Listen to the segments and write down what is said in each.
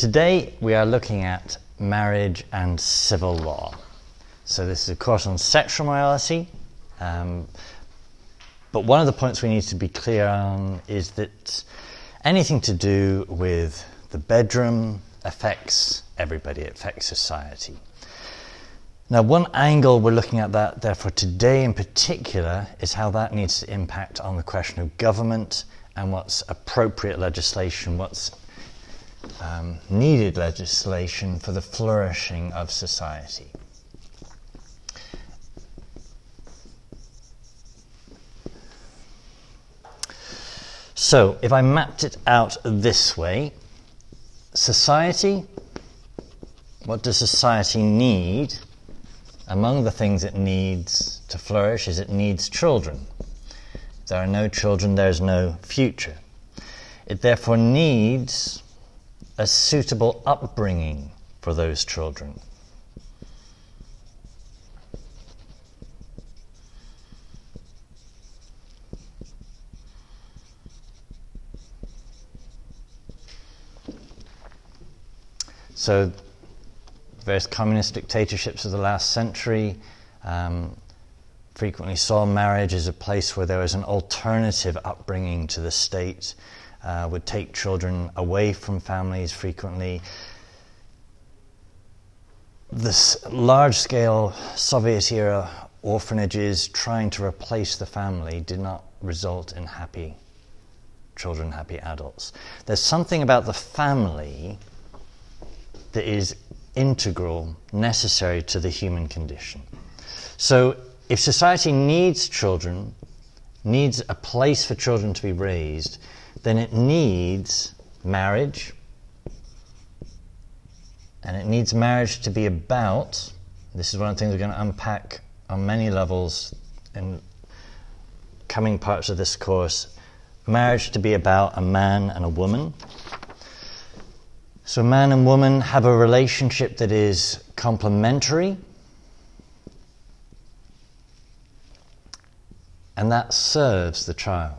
Today we are looking at marriage and civil law. So this is of course on sexual morality, but one of the points we need to be clear on is that anything to do with the bedroom affects everybody, it affects society. Now, one angle we're looking at that, therefore, today in particular, is how that needs to impact on the question of government and what's appropriate legislation, what's needed legislation for the flourishing of society. So, if I mapped it out this way, society, what does society need? Among the things it needs to flourish is it needs children. If there are no children, there is no future. It therefore needs a suitable upbringing for those children. So various communist dictatorships of the last century frequently saw marriage as a place where there was an alternative upbringing to the state, would take children away from families frequently. This large-scale Soviet-era orphanages trying to replace the family did not result in happy children, happy adults. There's something about the family that is integral, necessary to the human condition. So if society needs children, needs a place for children to be raised, then it needs marriage, and it needs marriage to be about, this is one of the things we're going to unpack on many levels in coming parts of this course, marriage to be about a man and a woman. So man and woman have a relationship that is complementary, and that serves the child.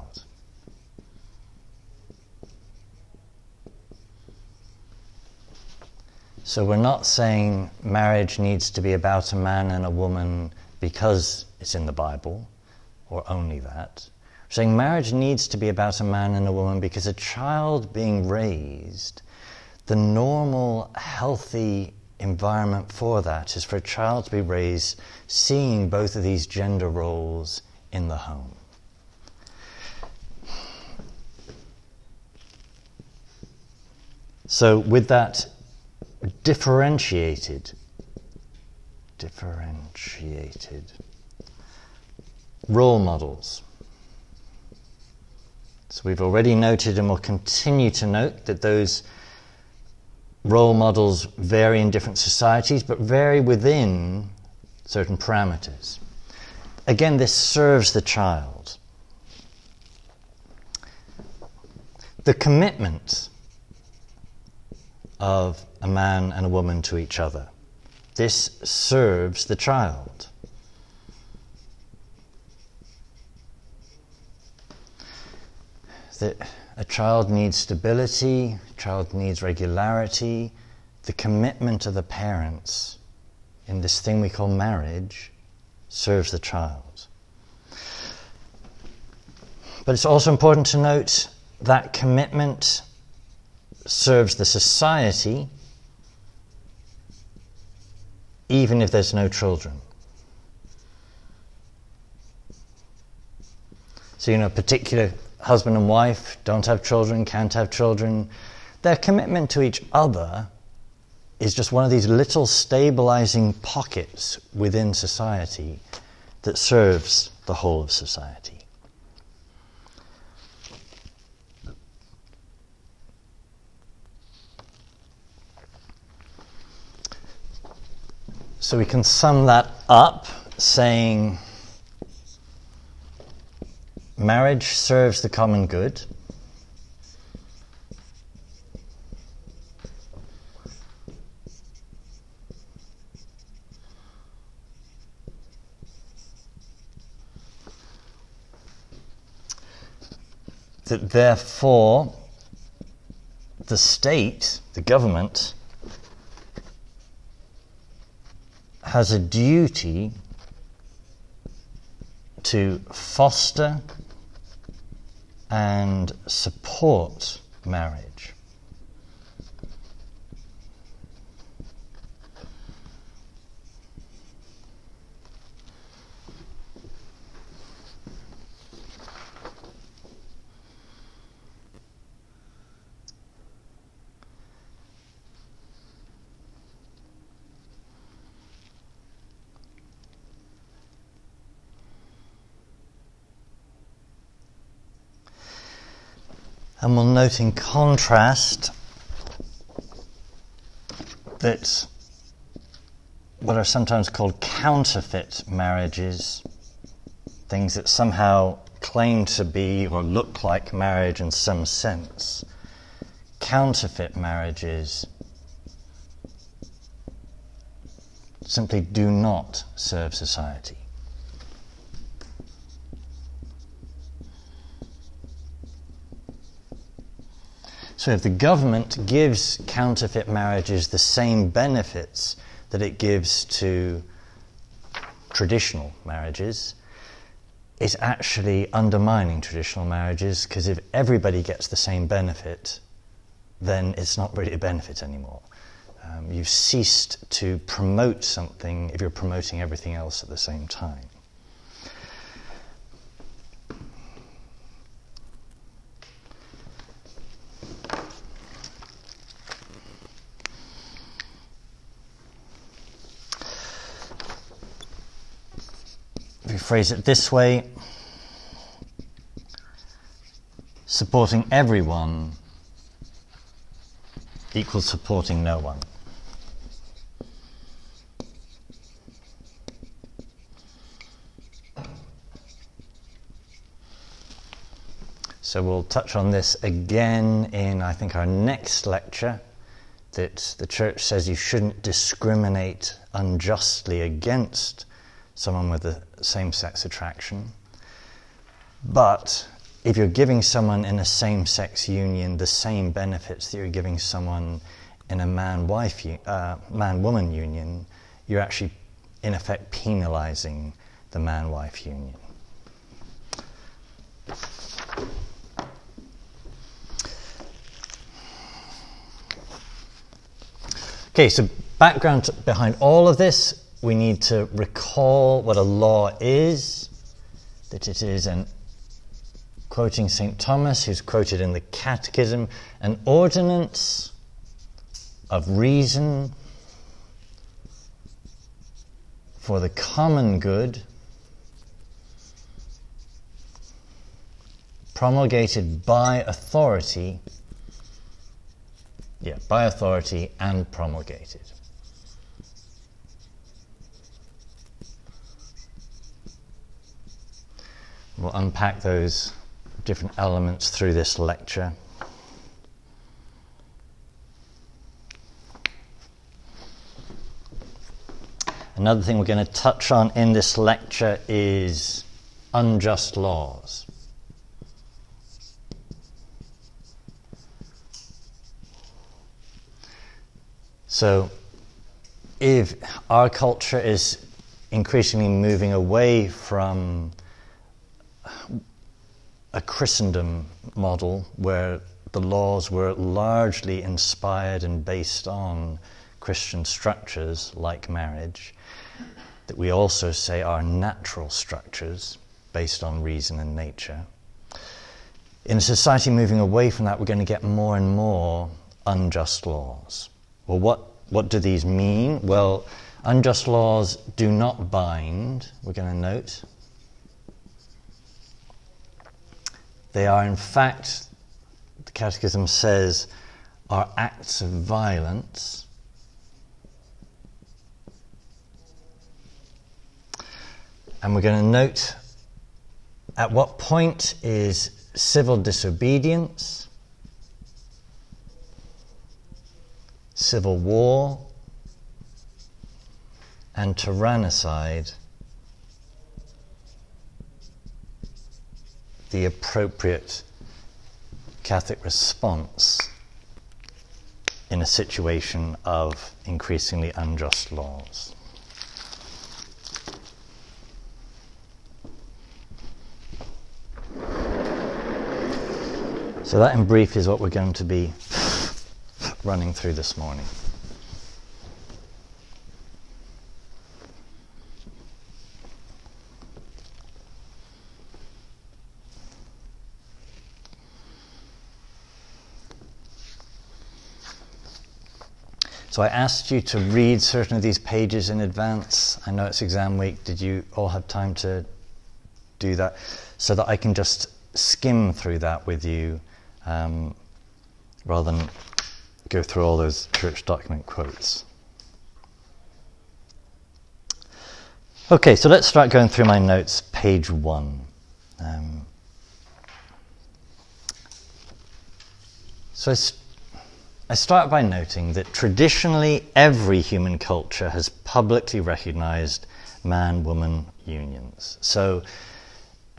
So we're not saying marriage needs to be about a man and a woman because it's in the Bible, or only that. We're saying marriage needs to be about a man and a woman because a child being raised, the normal, healthy environment for that is for a child to be raised seeing both of these gender roles in the home. So with that differentiated role models. So we've already noted and will continue to note that those role models vary in different societies, but vary within certain parameters. Again, this serves the child. The commitment of a man and a woman to each other. This serves the child. A child needs stability, a child needs regularity, the commitment of the parents in this thing we call marriage serves the child. But it's also important to note that commitment serves the society even if there's no children. So, you know, particular husband and wife don't have children, can't have children. Their commitment to each other is just one of these little stabilizing pockets within society that serves the whole of society. So we can sum that up saying marriage serves the common good. That therefore the state, the government, has a duty to foster and support marriage. And we'll note in contrast that what are sometimes called counterfeit marriages, things that somehow claim to be or look like marriage in some sense, counterfeit marriages simply do not serve society. So if the government gives counterfeit marriages the same benefits that it gives to traditional marriages, it's actually undermining traditional marriages, because if everybody gets the same benefit, then it's not really a benefit anymore. You've ceased to promote something if you're promoting everything else at the same time. If we phrase it this way, supporting everyone equals supporting no one. So we'll touch on this again in, I think, our next lecture, that the Church says you shouldn't discriminate unjustly against someone with the same-sex attraction. But if you're giving someone in a same-sex union the same benefits that you're giving someone in a man-woman union, you're actually, in effect, penalizing the man-wife union. Okay, so background behind all of this. We need to recall what a law is, that it is, and quoting St. Thomas, who's quoted in the Catechism, an ordinance of reason for the common good, promulgated by authority and promulgated. We'll unpack those different elements through this lecture. Another thing we're going to touch on in this lecture is unjust laws. So, if our culture is increasingly moving away from a Christendom model where the laws were largely inspired and based on Christian structures like marriage, that we also say are natural structures based on reason and nature. In a society moving away from that, we're going to get more and more unjust laws. Well, what do these mean? Well, unjust laws do not bind, we're going to note. They are, in fact, the Catechism says, are acts of violence. And we're going to note at what point is civil disobedience, civil war, and tyrannicide the appropriate Catholic response in a situation of increasingly unjust laws. So that in brief is what we're going to be running through this morning. So I asked you to read certain of these pages in advance. I know it's exam week. Did you all have time to do that? So that I can just skim through that with you rather than go through all those church document quotes. Okay, so let's start going through my notes, page 1. So I start by noting that traditionally every human culture has publicly recognized man-woman unions. So,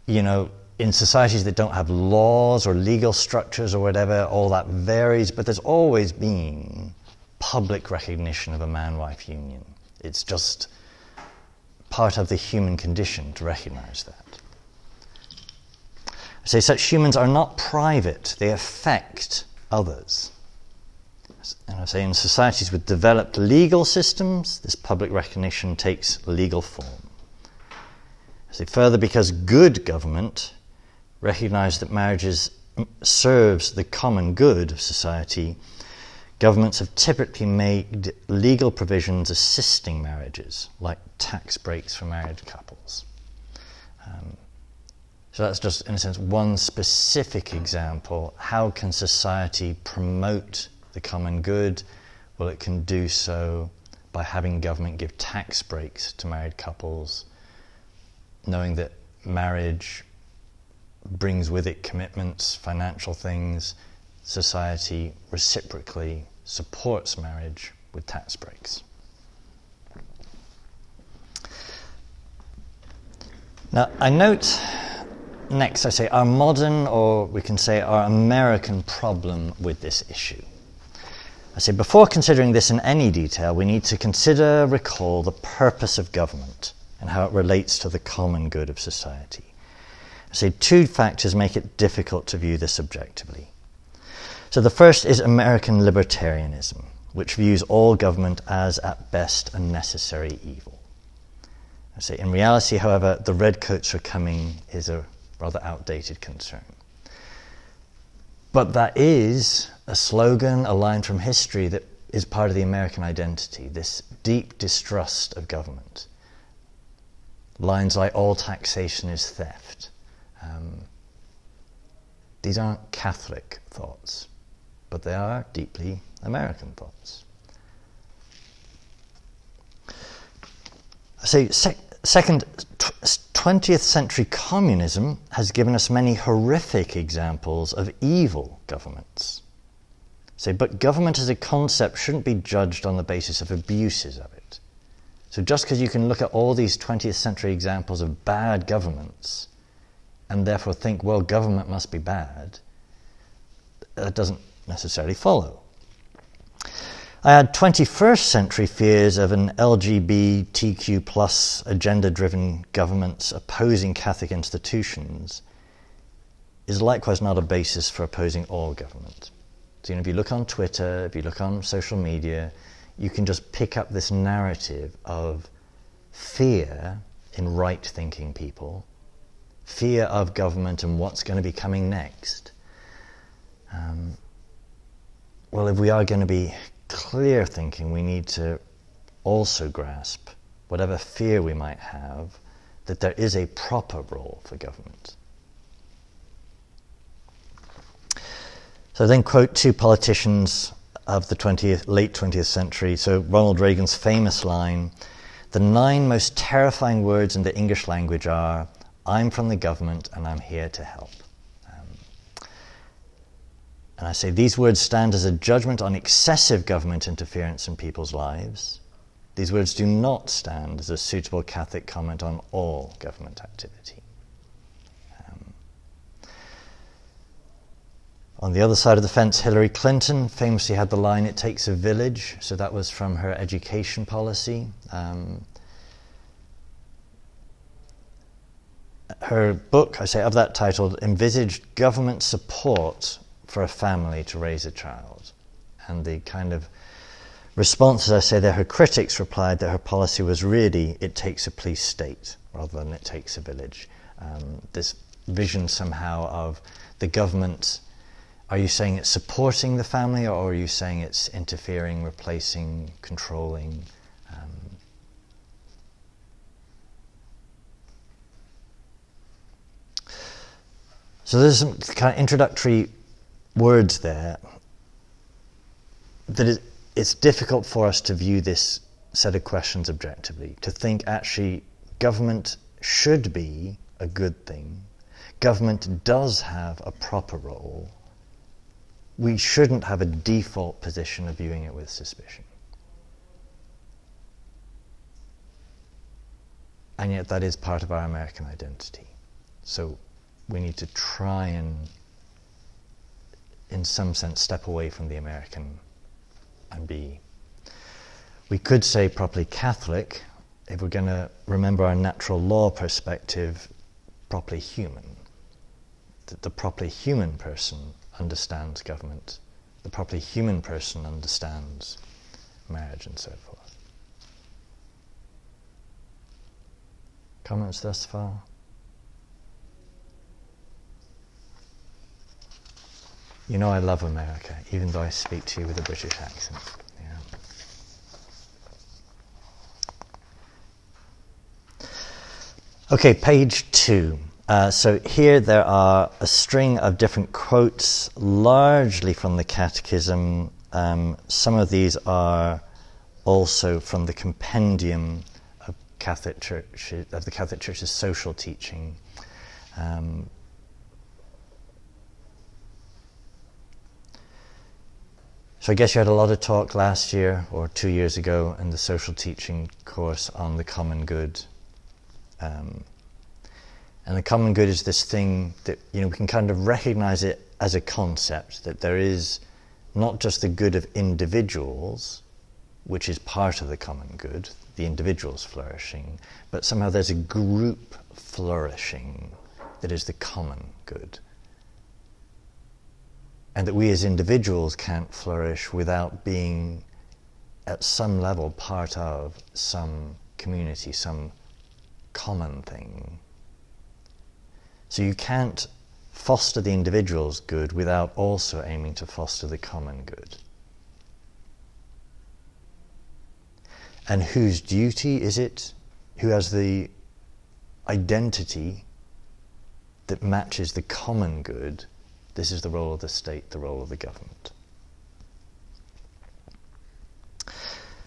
you know, in societies that don't have laws or legal structures or whatever, all that varies, but there's always been public recognition of a man-wife union. It's just part of the human condition to recognize that. I say such humans are not private, they affect others. And I say in societies with developed legal systems, this public recognition takes legal form. I say further, because good government recognises that marriage serves the common good of society, governments have typically made legal provisions assisting marriages, like tax breaks for married couples. So that's just, in a sense, one specific example. How can society promote the common good? Well, it can do so by having government give tax breaks to married couples, knowing that marriage brings with it commitments, financial things. Society reciprocally supports marriage with tax breaks. Now, I note next, I say, our modern, or we can say our American problem with this issue. I say, before considering this in any detail, we need to recall the purpose of government and how it relates to the common good of society. I say, two factors make it difficult to view this objectively. So the first is American libertarianism, which views all government as, at best, a necessary evil. I say, in reality, however, the redcoats are coming is a rather outdated concern. But that is a slogan, a line from history that is part of the American identity, this deep distrust of government. Lines like, all taxation is theft. These aren't Catholic thoughts, but they are deeply American thoughts. So second, 20th century communism has given us many horrific examples of evil governments. So, but government as a concept shouldn't be judged on the basis of abuses of it. So just because you can look at all these 20th century examples of bad governments and therefore think, well, government must be bad, that doesn't necessarily follow. I had 21st century fears of an LGBTQ plus agenda-driven governments opposing Catholic institutions is likewise not a basis for opposing all government. So, you know, if you look on Twitter, if you look on social media, you can just pick up this narrative of fear in right-thinking people, fear of government and what's going to be coming next. Well, if we are going to be clear thinking, we need to also grasp, whatever fear we might have, that there is a proper role for government. So then quote two politicians of the late 20th century. So Ronald Reagan's famous line, the 9 most terrifying words in the English language are, I'm from the government and I'm here to help. And I say these words stand as a judgment on excessive government interference in people's lives. These words do not stand as a suitable Catholic comment on all government activity. On the other side of the fence, Hillary Clinton famously had the line, "It takes a village," so that was from her education policy. Her book, I say, of that title, envisaged government support for a family to raise a child. And the kind of responses, I say, that her critics replied that her policy was really, it takes a police state rather than it takes a village. This vision somehow of the government, are you saying it's supporting the family, or are you saying it's interfering, replacing, controlling? So there's some kind of introductory words there that it's difficult for us to view this set of questions objectively, to think actually government should be a good thing. Government does have a proper role. We shouldn't have a default position of viewing it with suspicion. And yet that is part of our American identity. So we need to try and, in some sense, step away from the American and be, we could say, properly Catholic, if we're going to remember our natural law perspective, properly human. That the properly human person understands government, the properly human person understands marriage and so forth. Comments thus far? You know I love America, even though I speak to you with a British accent. Yeah. Okay, page 2. So here there are a string of different quotes, largely from the Catechism. Some of these are also from the Compendium of Catholic Church, of the Catholic Church's social teaching. So I guess you had a lot of talk last year or 2 years ago in the social teaching course on the common good. And the common good is this thing that, you know, we can kind of recognize it as a concept, that there is not just the good of individuals, which is part of the common good, the individuals flourishing, but somehow there's a group flourishing that is the common good. And that we as individuals can't flourish without being at some level part of some community, some common thing. So you can't foster the individual's good without also aiming to foster the common good. And whose duty is it? Who has the identity that matches the common good? This is the role of the state, the role of the government.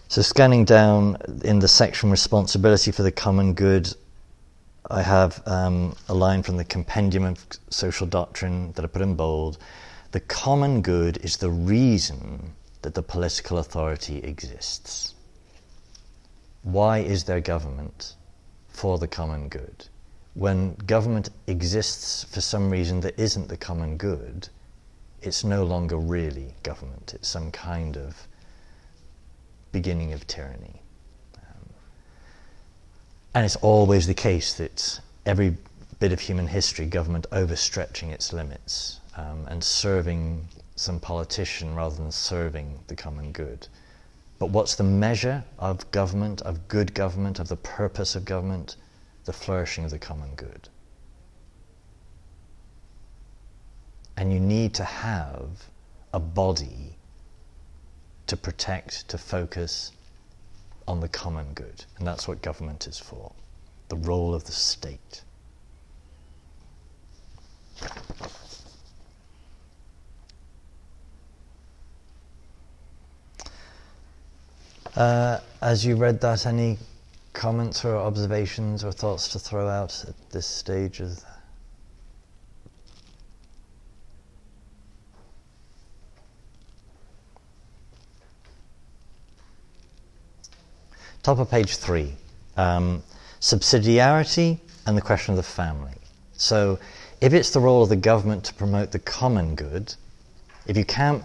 So scanning down in the section responsibility for the common good, I have a line from the Compendium of Social Doctrine that I put in bold. The common good is the reason that the political authority exists. Why is there government? For the common good. When government exists for some reason that isn't the common good, it's no longer really government. It's some kind of beginning of tyranny. And it's always the case that every bit of human history, government overstretching its limits and serving some politician rather than serving the common good. But what's the measure of government, of good government, of the purpose of government? The flourishing of the common good. And you need to have a body to protect, to focus on the common good. And that's what government is for, the role of the state. As you read that, any comments or observations or thoughts to throw out at this stage of the... Top of page 3, subsidiarity and the question of the family. So if it's the role of the government to promote the common good, If you can't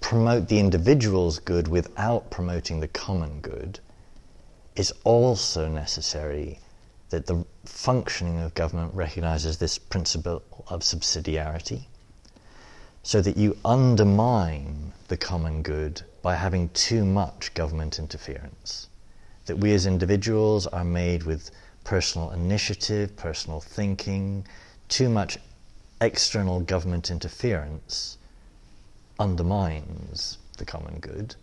promote the individual's good without promoting the common good, it's also necessary that the functioning of government recognizes this principle of subsidiarity, so that you undermine the common good by having too much government interference. That we as individuals are made with personal initiative, personal thinking, too much external government interference undermines the common good.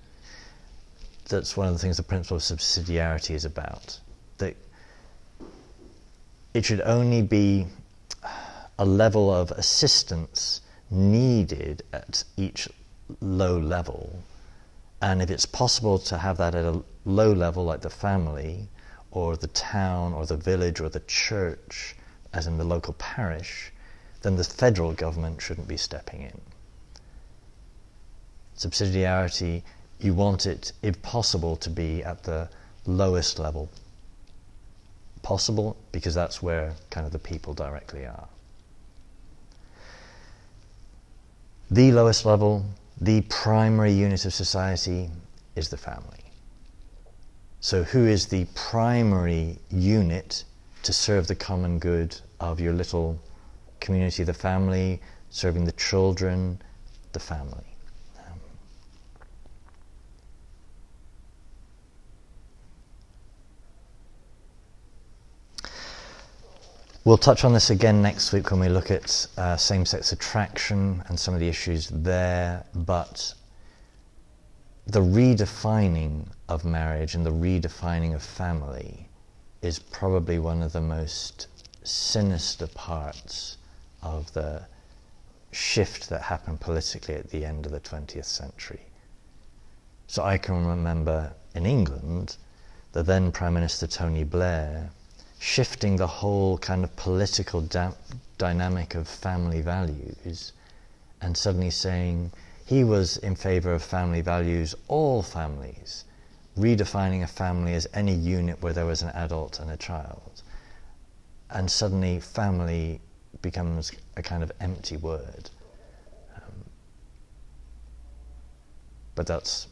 That's one of the things the principle of subsidiarity is about. That it should only be a level of assistance needed at each low level. And if it's possible to have that at a low level, like the family, or the town, or the village, or the church, as in the local parish, then the federal government shouldn't be stepping in. Subsidiarity, you want it, if possible, to be at the lowest level possible, because that's where kind of the people directly are. The lowest level, the primary unit of society, is the family. So who is the primary unit to serve the common good of your little community? The family, serving the children, the family. We'll touch on this again next week when we look at same-sex attraction and some of the issues there, but the redefining of marriage and the redefining of family is probably one of the most sinister parts of the shift that happened politically at the end of the 20th century. So I can remember in England, the then Prime Minister Tony Blair shifting the whole kind of political dynamic of family values, and suddenly saying he was in favor of family values, all families, redefining a family as any unit where there was an adult and a child. And suddenly family becomes a kind of empty word. But that's,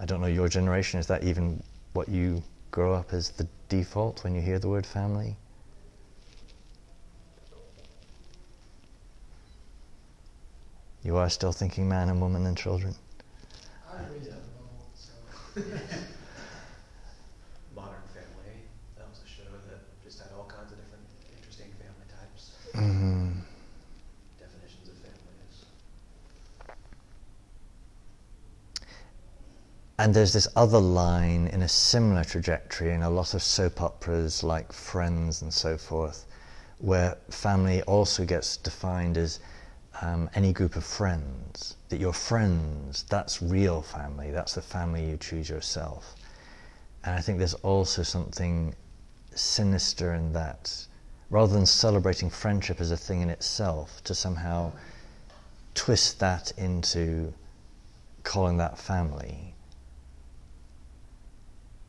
I don't know, your generation, is that even what you grow up as the default when you hear the word family? You are still thinking man and woman and children? I raised a normal, so. Modern Family, that was a show that just had all kinds of different interesting family types. Mm-hmm. Definitions of families. And there's this other line in a similar trajectory in a lot of soap operas like Friends and so forth, where family also gets defined as any group of friends, that your friends, that's real family, that's the family you choose yourself. And I think there's also something sinister in that, rather than celebrating friendship as a thing in itself, to somehow twist that into calling that family.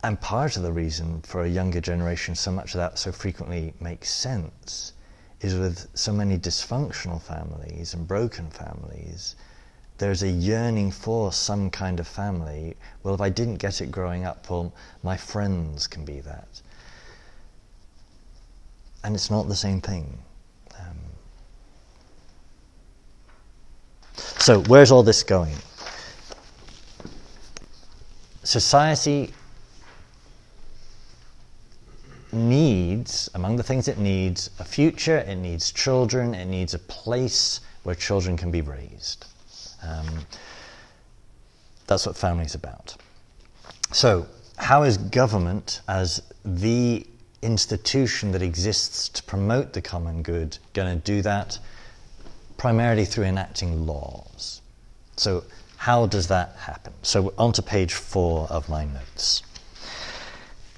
And part of the reason for a younger generation so much of that so frequently makes sense is with so many dysfunctional families and broken families, there's a yearning for some kind of family. Well, if I didn't get it growing up, well, my friends can be that. And it's not the same thing. So where's all this going? Society needs, among the things it needs, a future, it needs children, it needs a place where children can be raised. That's what family's about. So, how is government, as the institution that exists to promote the common good, going to do that? Primarily through enacting laws. So, how does that happen? So, on to page 4 of my notes.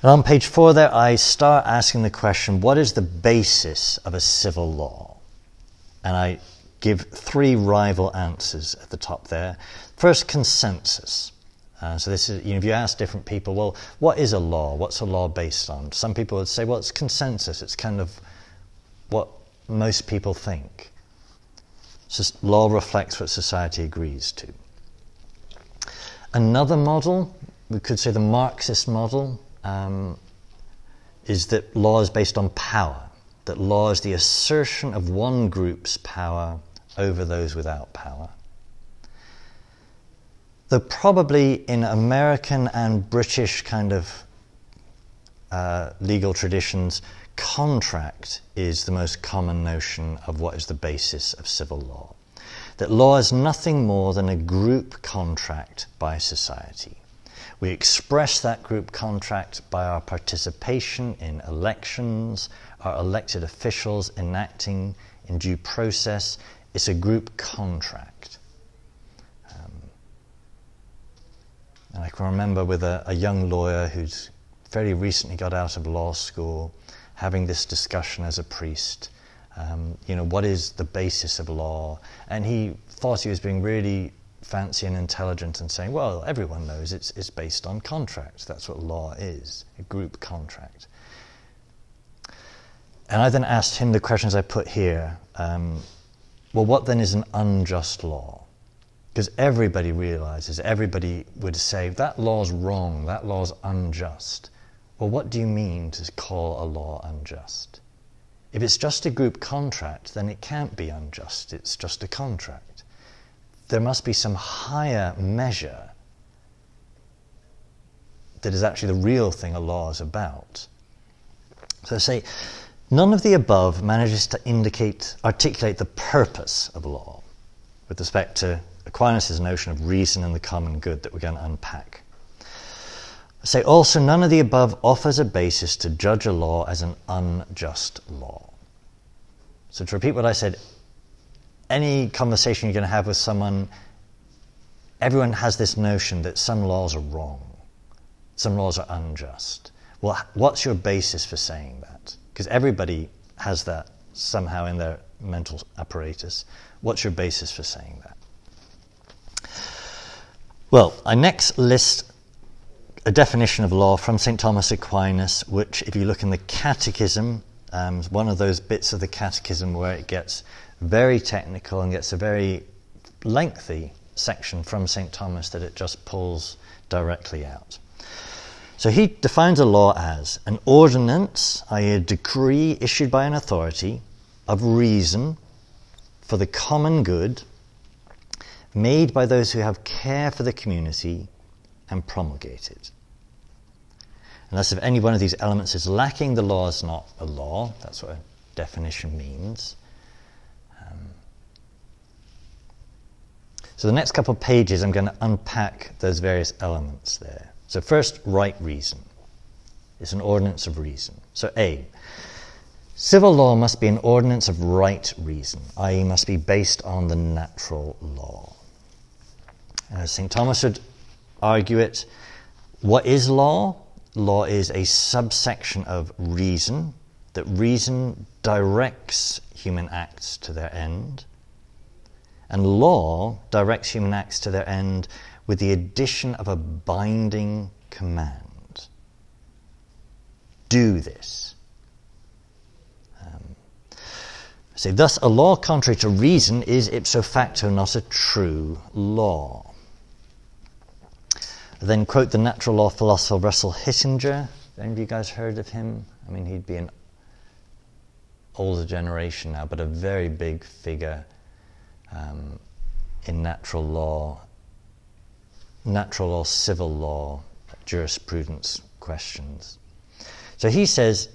And on page 4 there, I start asking the question, what is the basis of a civil law? And I give 3 rival answers at the top there. First, consensus. So this is, if you ask different people, well, what is a law? What's a law based on? Some people would say, well, it's consensus. It's kind of what most people think. Law reflects what society agrees to. Another model, we could say the Marxist model, is that law is based on power, that law is the assertion of one group's power over those without power. Though probably in American and British kind of legal traditions, contract is the most common notion of what is the basis of civil law. That law is nothing more than a group contract by society. We express that group contract by our participation in elections, our elected officials enacting in due process. It's a group contract. And I can remember with a young lawyer who's very recently got out of law school having this discussion as a priest. What is the basis of law? And he thought he was being really fancy and intelligent and saying, well, everyone knows it's based on contract. That's what law is, a group contract. And I then asked him the questions I put here. Well, what then is an unjust law? Because everybody realizes, everybody would say, that law's wrong, that law's unjust. Well, what do you mean to call a law unjust? If it's just a group contract, then it can't be unjust, it's just a contract. There must be some higher measure that is actually the real thing a law is about. So say, none of the above manages to articulate the purpose of law with respect to Aquinas' notion of reason and the common good that we're going to unpack. Say also, none of the above offers a basis to judge a law as an unjust law. So to repeat what I said, any conversation you're going to have with someone, everyone has this notion that some laws are wrong, some laws are unjust. Well, what's your basis for saying that? Because everybody has that somehow in their mental apparatus. What's your basis for saying that? Well, I next list a definition of law from St. Thomas Aquinas, which, if you look in the Catechism, is one of those bits of the Catechism where it gets very technical and gets a very lengthy section from St. Thomas that it just pulls directly out. So he defines a law as an ordinance, i.e. a decree issued by an authority of reason for the common good, made by those who have care for the community and promulgated. Unless if any one of these elements is lacking, the law is not a law. That's what a definition means. So the next couple of pages, I'm going to unpack those various elements there. So first, right reason. It's an ordinance of reason. So A, civil law must be an ordinance of right reason, i.e. must be based on the natural law. As St. Thomas would argue it, what is law? Law is a subsection of reason, that reason directs human acts to their end, and law directs human acts to their end with the addition of a binding command. Do this. So thus, a law contrary to reason is ipso facto not a true law. Then quote the natural law philosopher Russell Hittinger. Any of you guys heard of him? I mean, he'd be an older generation now, but a very big figure in natural law, civil law, jurisprudence questions. So he says,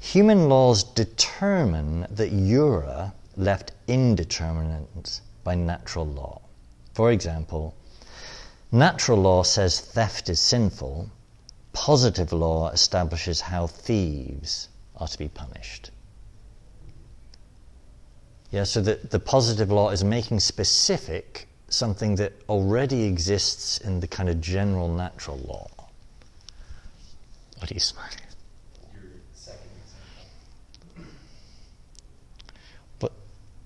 human laws determine that jura left indeterminate by natural law. For example, natural law says theft is sinful. Positive law establishes how thieves are to be punished. Yeah, so the positive law is making specific something that already exists in the kind of general natural law. What are you smiling at? Your second example.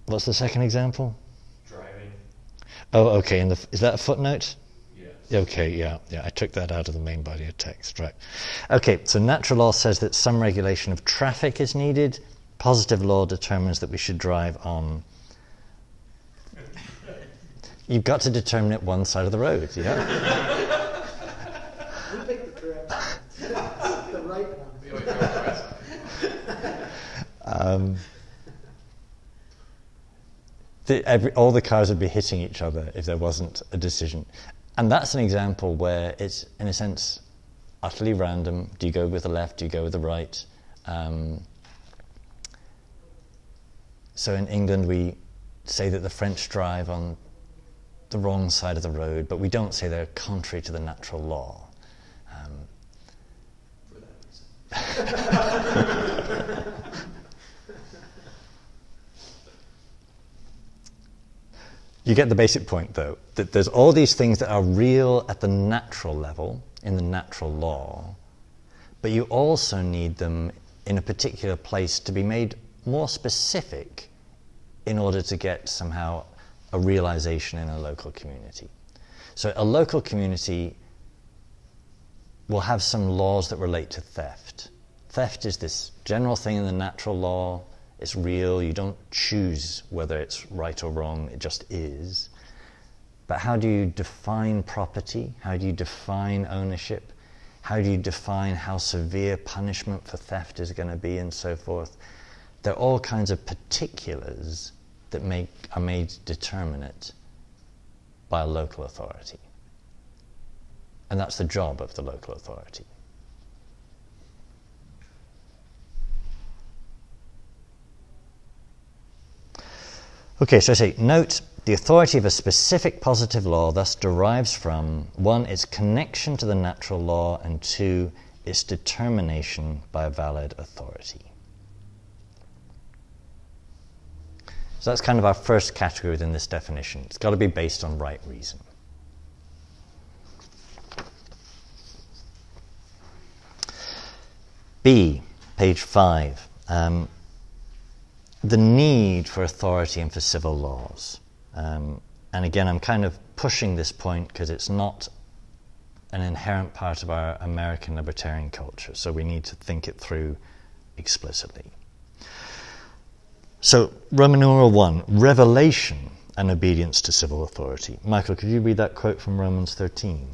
What's the second example? Driving. Oh, okay. And is that a footnote? Okay, yeah, I took that out of the main body of text, right. Okay, so natural law says that some regulation of traffic is needed. Positive law determines that we should drive on You've got to determine at one side of the road, yeah? We picked the correct one. The right one. All the cars would be hitting each other if there wasn't a decision. And that's an example where it's, in a sense, utterly random. Do you go with the left? Do you go with the right? So in England, we say that the French drive on the wrong side of the road, but we don't say they're contrary to the natural law. For that reason. You get the basic point, though, that there's all these things that are real at the natural level, in the natural law, but you also need them in a particular place to be made more specific in order to get somehow a realization in a local community. So a local community will have some laws that relate to theft. Theft is this general thing in the natural law. It's real, you don't choose whether it's right or wrong, it just is. But how do you define property? How do you define ownership? How do you define how severe punishment for theft is going to be, and so forth? There are all kinds of particulars that are made determinate by a local authority. And that's the job of the local authority. Okay, so I say, note, the authority of a specific positive law thus derives from, 1, its connection to the natural law, and 2, its determination by a valid authority. So that's kind of our first category within this definition. It's got to be based on right reason. B, page 5. The need for authority and for civil laws. And again, I'm kind of pushing this point because it's not an inherent part of our American libertarian culture, so we need to think it through explicitly. So, Roman numeral 1, revelation and obedience to civil authority. Michael, could you read that quote from Romans 13?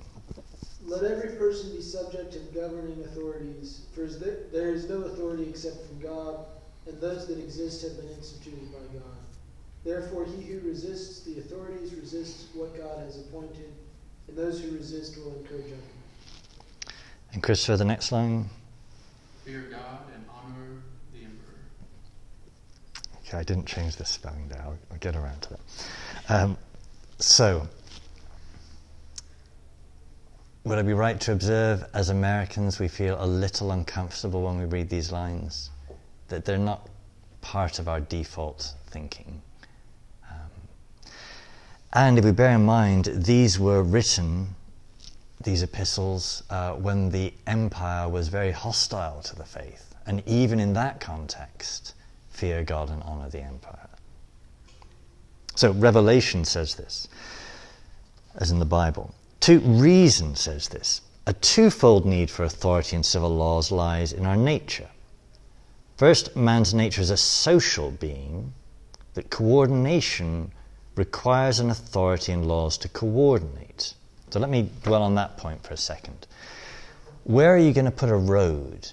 Let every person be subject to the governing authorities, for there is no authority except from God, and those that exist have been instituted by God. Therefore, he who resists the authorities resists what God has appointed, and those who resist will incur judgment. And Christopher, the next line. Fear God and honor the emperor. Okay, I didn't change the spelling there. I'll get around to that. So, would I be right to observe, as Americans, we feel a little uncomfortable when we read these lines? That they're not part of our default thinking. And if we bear in mind, these were written, these epistles, when the empire was very hostile to the faith. And even in that context, fear God and honor the empire. So Revelation says this, as in the Bible. 2, reason says this. A twofold need for authority in civil laws lies in our nature. First, man's nature is a social being, that coordination requires an authority in laws to coordinate. So let me dwell on that point for a second. Where are you going to put a road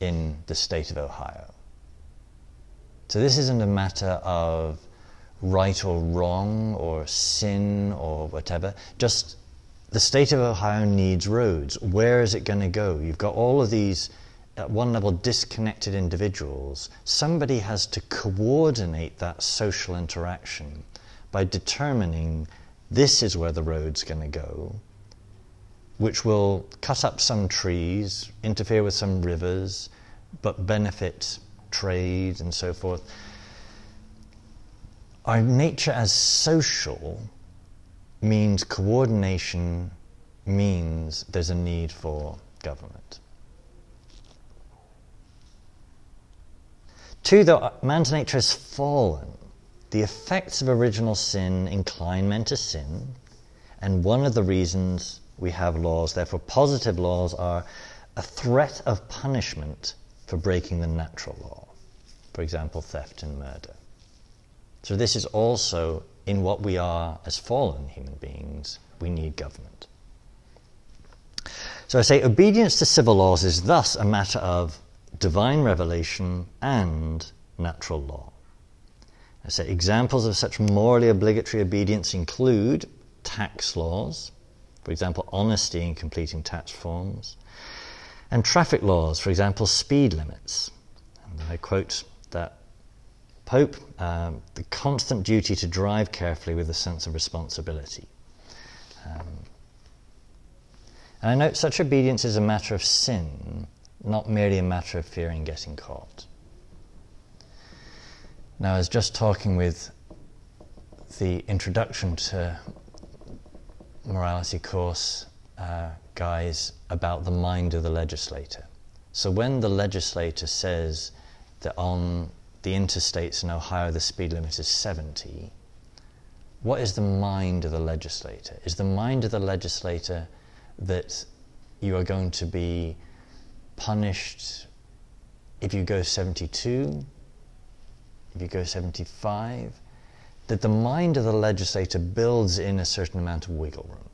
in the state of Ohio? So this isn't a matter of right or wrong or sin or whatever. Just the state of Ohio needs roads. Where is it going to go? You've got all of these, at one level, disconnected individuals. Somebody has to coordinate that social interaction by determining this is where the road's going to go, which will cut up some trees, interfere with some rivers, but benefit trade and so forth. Our nature as social means coordination, means there's a need for government. 2, though man's nature has fallen, the effects of original sin incline men to sin, and one of the reasons we have laws, therefore positive laws, are a threat of punishment for breaking the natural law. For example, theft and murder. So this is also in what we are as fallen human beings, we need government. So I say obedience to civil laws is thus a matter of divine revelation and natural law. I say examples of such morally obligatory obedience include tax laws, for example, honesty in completing tax forms, and traffic laws, for example, speed limits. And I quote that Pope, the constant duty to drive carefully with a sense of responsibility. And I note such obedience is a matter of sin, not merely a matter of fearing getting caught. Now, I was just talking with the Introduction to Morality course guys about the mind of the legislator. So when the legislator says that on the interstates in Ohio the speed limit is 70, what is the mind of the legislator? Is the mind of the legislator that you are going to be punished if you go 72, if you go 75, that the mind of the legislator builds in a certain amount of wiggle room.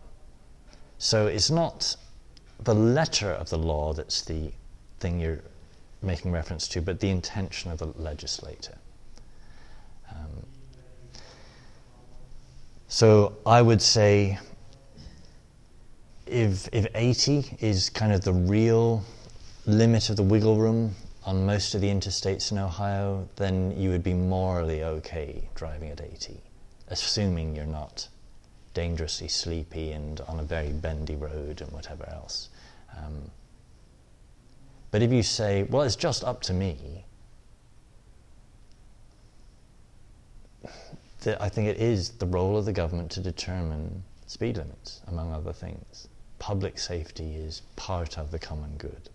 So it's not the letter of the law that's the thing you're making reference to, but the intention of the legislator. So I would say if 80 is kind of the real limit of the wiggle room on most of the interstates in Ohio, then you would be morally okay driving at 80, assuming you're not dangerously sleepy and on a very bendy road and whatever else. But if you say, well, it's just up to me, I think it is the role of the government to determine speed limits, among other things. Public safety is part of the common good.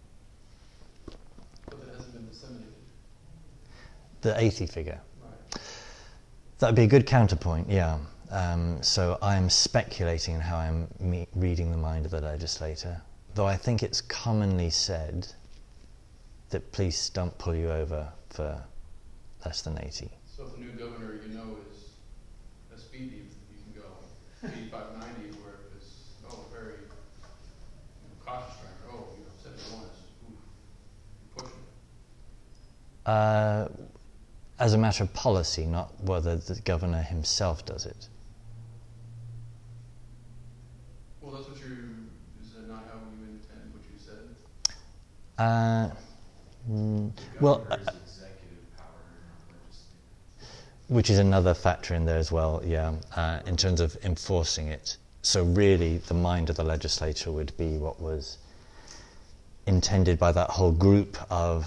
The 80 figure. Right. That would be a good counterpoint, yeah. So I am speculating in how I'm reading the mind of the legislator, though I think it's commonly said that police don't pull you over for less than 80. So if the new governor you know is a speedy, you can go 85, 90, where it's very cautious driver, you upset it once, you're pushing it. As a matter of policy, not whether the governor himself does it. Well, that's what is that not how you intend what you said? Well, executive power, which is another factor in there as well, yeah, in terms of enforcing it. So really, the mind of the legislature would be what was intended by that whole group of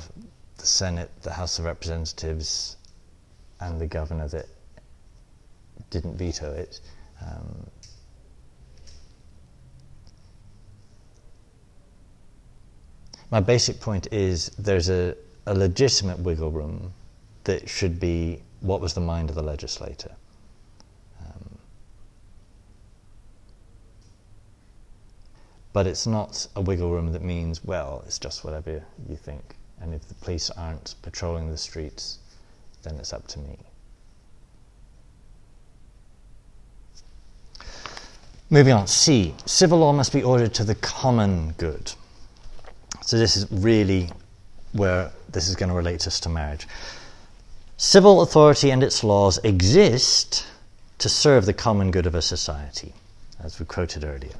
the Senate, the House of Representatives, and the governor that didn't veto it. My basic point is there's a legitimate wiggle room that should be what was the mind of the legislator. But it's not a wiggle room that means, well, it's just whatever you think. And if the police aren't patrolling the streets, then it's up to me. Moving on, C, civil law must be ordered to the common good. So this is really where this is going to relate us to marriage. Civil authority and its laws exist to serve the common good of a society, as we quoted earlier.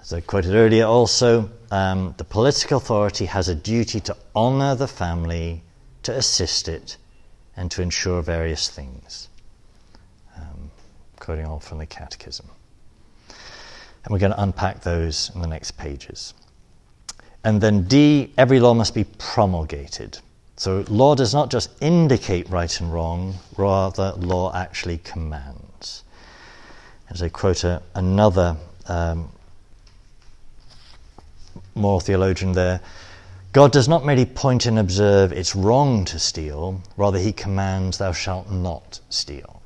As I quoted earlier also, the political authority has a duty to honour the family, to assist it, and to ensure various things. Quoting all from the Catechism. And we're going to unpack those in the next pages. And then D, every law must be promulgated. So law does not just indicate right and wrong, rather law actually commands. As I quote another moral theologian there, God does not merely point and observe it's wrong to steal, rather he commands thou shalt not steal.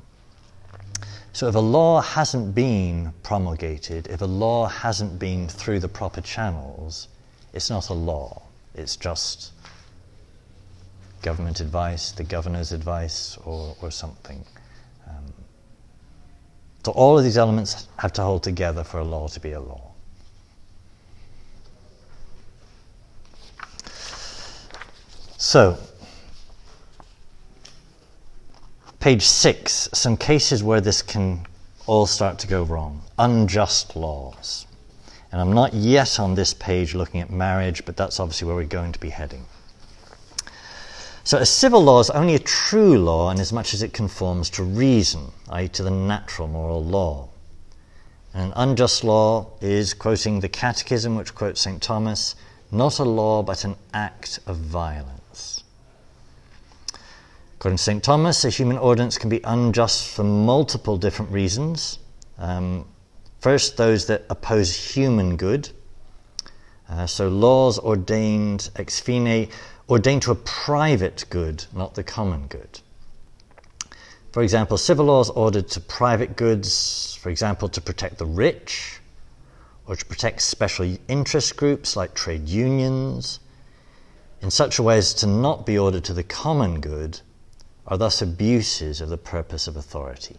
So if a law hasn't been promulgated, if a law hasn't been through the proper channels, it's not a law, it's just government advice, the governor's advice or something. So all of these elements have to hold together for a law to be a law. So, page 6, some cases where this can all start to go wrong. Unjust laws. And I'm not yet on this page looking at marriage, but that's obviously where we're going to be heading. So a civil law is only a true law inasmuch as it conforms to reason, i.e. to the natural moral law. And an unjust law is, quoting the Catechism, which quotes St. Thomas, not a law but an act of violence. According to St. Thomas, a human ordinance can be unjust for multiple different reasons. First, those that oppose human good. So laws ordained ex fine, ordained to a private good, not the common good. For example, civil laws ordered to private goods, for example, to protect the rich, or to protect special interest groups like trade unions, in such a way as to not be ordered to the common good, are thus abuses of the purpose of authority.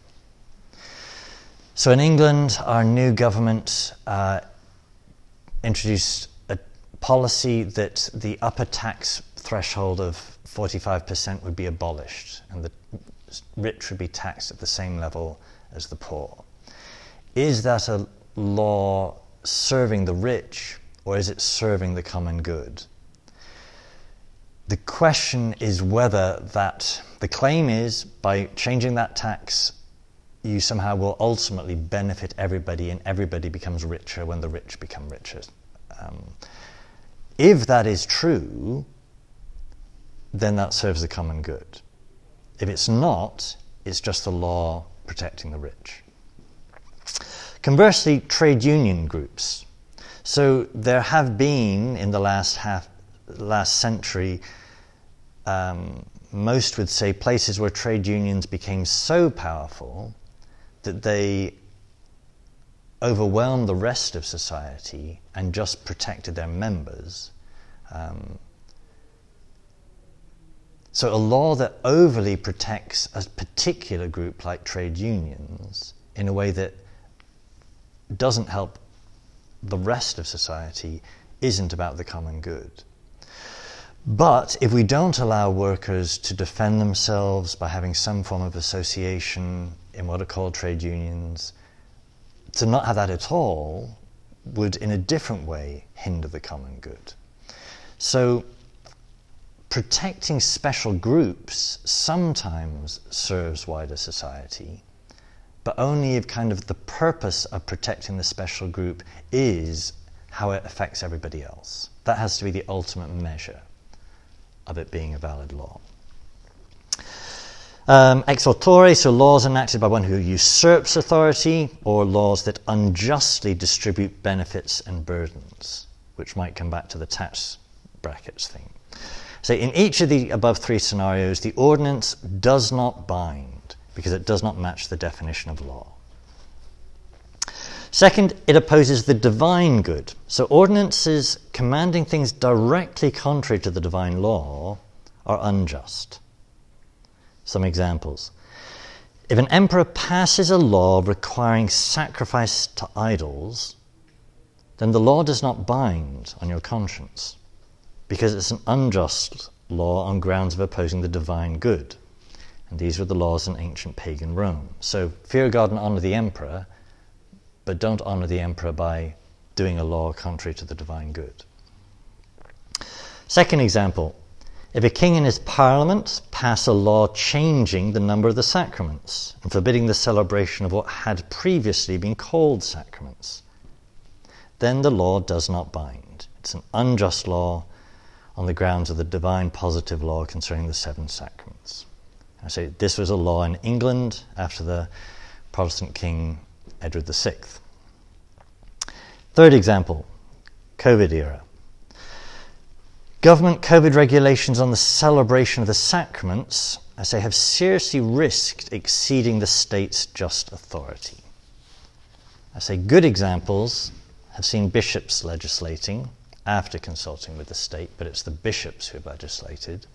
So in England, our new government introduced a policy that the upper tax threshold of 45% would be abolished and the rich would be taxed at the same level as the poor. Is that a law serving the rich, or is it serving the common good? The question is whether that, the claim is, by changing that tax, you somehow will ultimately benefit everybody and everybody becomes richer when the rich become richer. If that is true, then that serves the common good. If it's not, it's just the law protecting the rich. Conversely, trade union groups. So there have been, in the last century, most would say places where trade unions became so powerful that they overwhelmed the rest of society and just protected their members. So a law that overly protects a particular group like trade unions in a way that doesn't help the rest of society isn't about the common good. But if we don't allow workers to defend themselves by having some form of association in what are called trade unions, to not have that at all would in a different way hinder the common good. So protecting special groups sometimes serves wider society, but only if kind of the purpose of protecting the special group is how it affects everybody else. That has to be the ultimate measure of it being a valid law. Ex authore, so laws enacted by one who usurps authority, or laws that unjustly distribute benefits and burdens, which might come back to the tax brackets thing. So in each of the above three scenarios, the ordinance does not bind, because it does not match the definition of law. Second, it opposes the divine good. So ordinances commanding things directly contrary to the divine law are unjust. Some examples. If an emperor passes a law requiring sacrifice to idols, then the law does not bind on your conscience, because it's an unjust law on grounds of opposing the divine good. And these were the laws in ancient pagan Rome. So fear God and honor the emperor, but don't honor the emperor by doing a law contrary to the divine good. Second example, if a king and his parliament pass a law changing the number of the sacraments and forbidding the celebration of what had previously been called sacraments, then the law does not bind. It's an unjust law on the grounds of the divine positive law concerning the seven sacraments. I say this was a law in England after the Protestant king Edward VI. Third example, COVID era. Government COVID regulations on the celebration of the sacraments, as they have seriously risked exceeding the state's just authority. I say good examples have seen bishops legislating after consulting with the state, but it's the bishops who have legislated.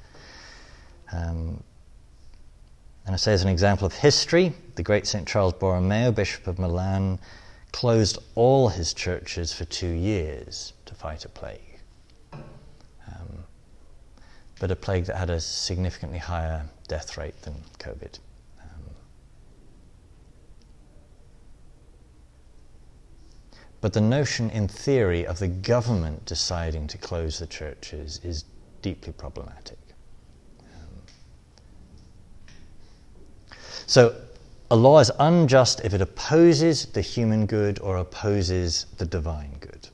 And it says, an example of history, the great St. Charles Borromeo, Bishop of Milan, closed all his churches for 2 years to fight a plague. But a plague that had a significantly higher death rate than COVID. But the notion in theory of the government deciding to close the churches is deeply problematic. So a law is unjust if it opposes the human good or opposes the divine good.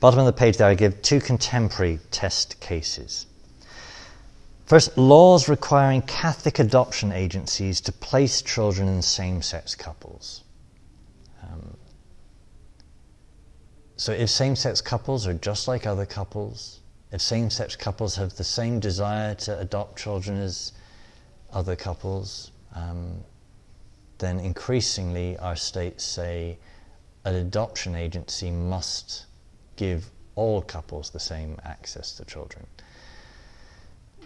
Bottom of the page there, I give two contemporary test cases. First, laws requiring Catholic adoption agencies to place children in same-sex couples. So if same-sex couples are just like other couples, if same-sex couples have the same desire to adopt children as other couples, then increasingly our states say an adoption agency must give all couples the same access to children,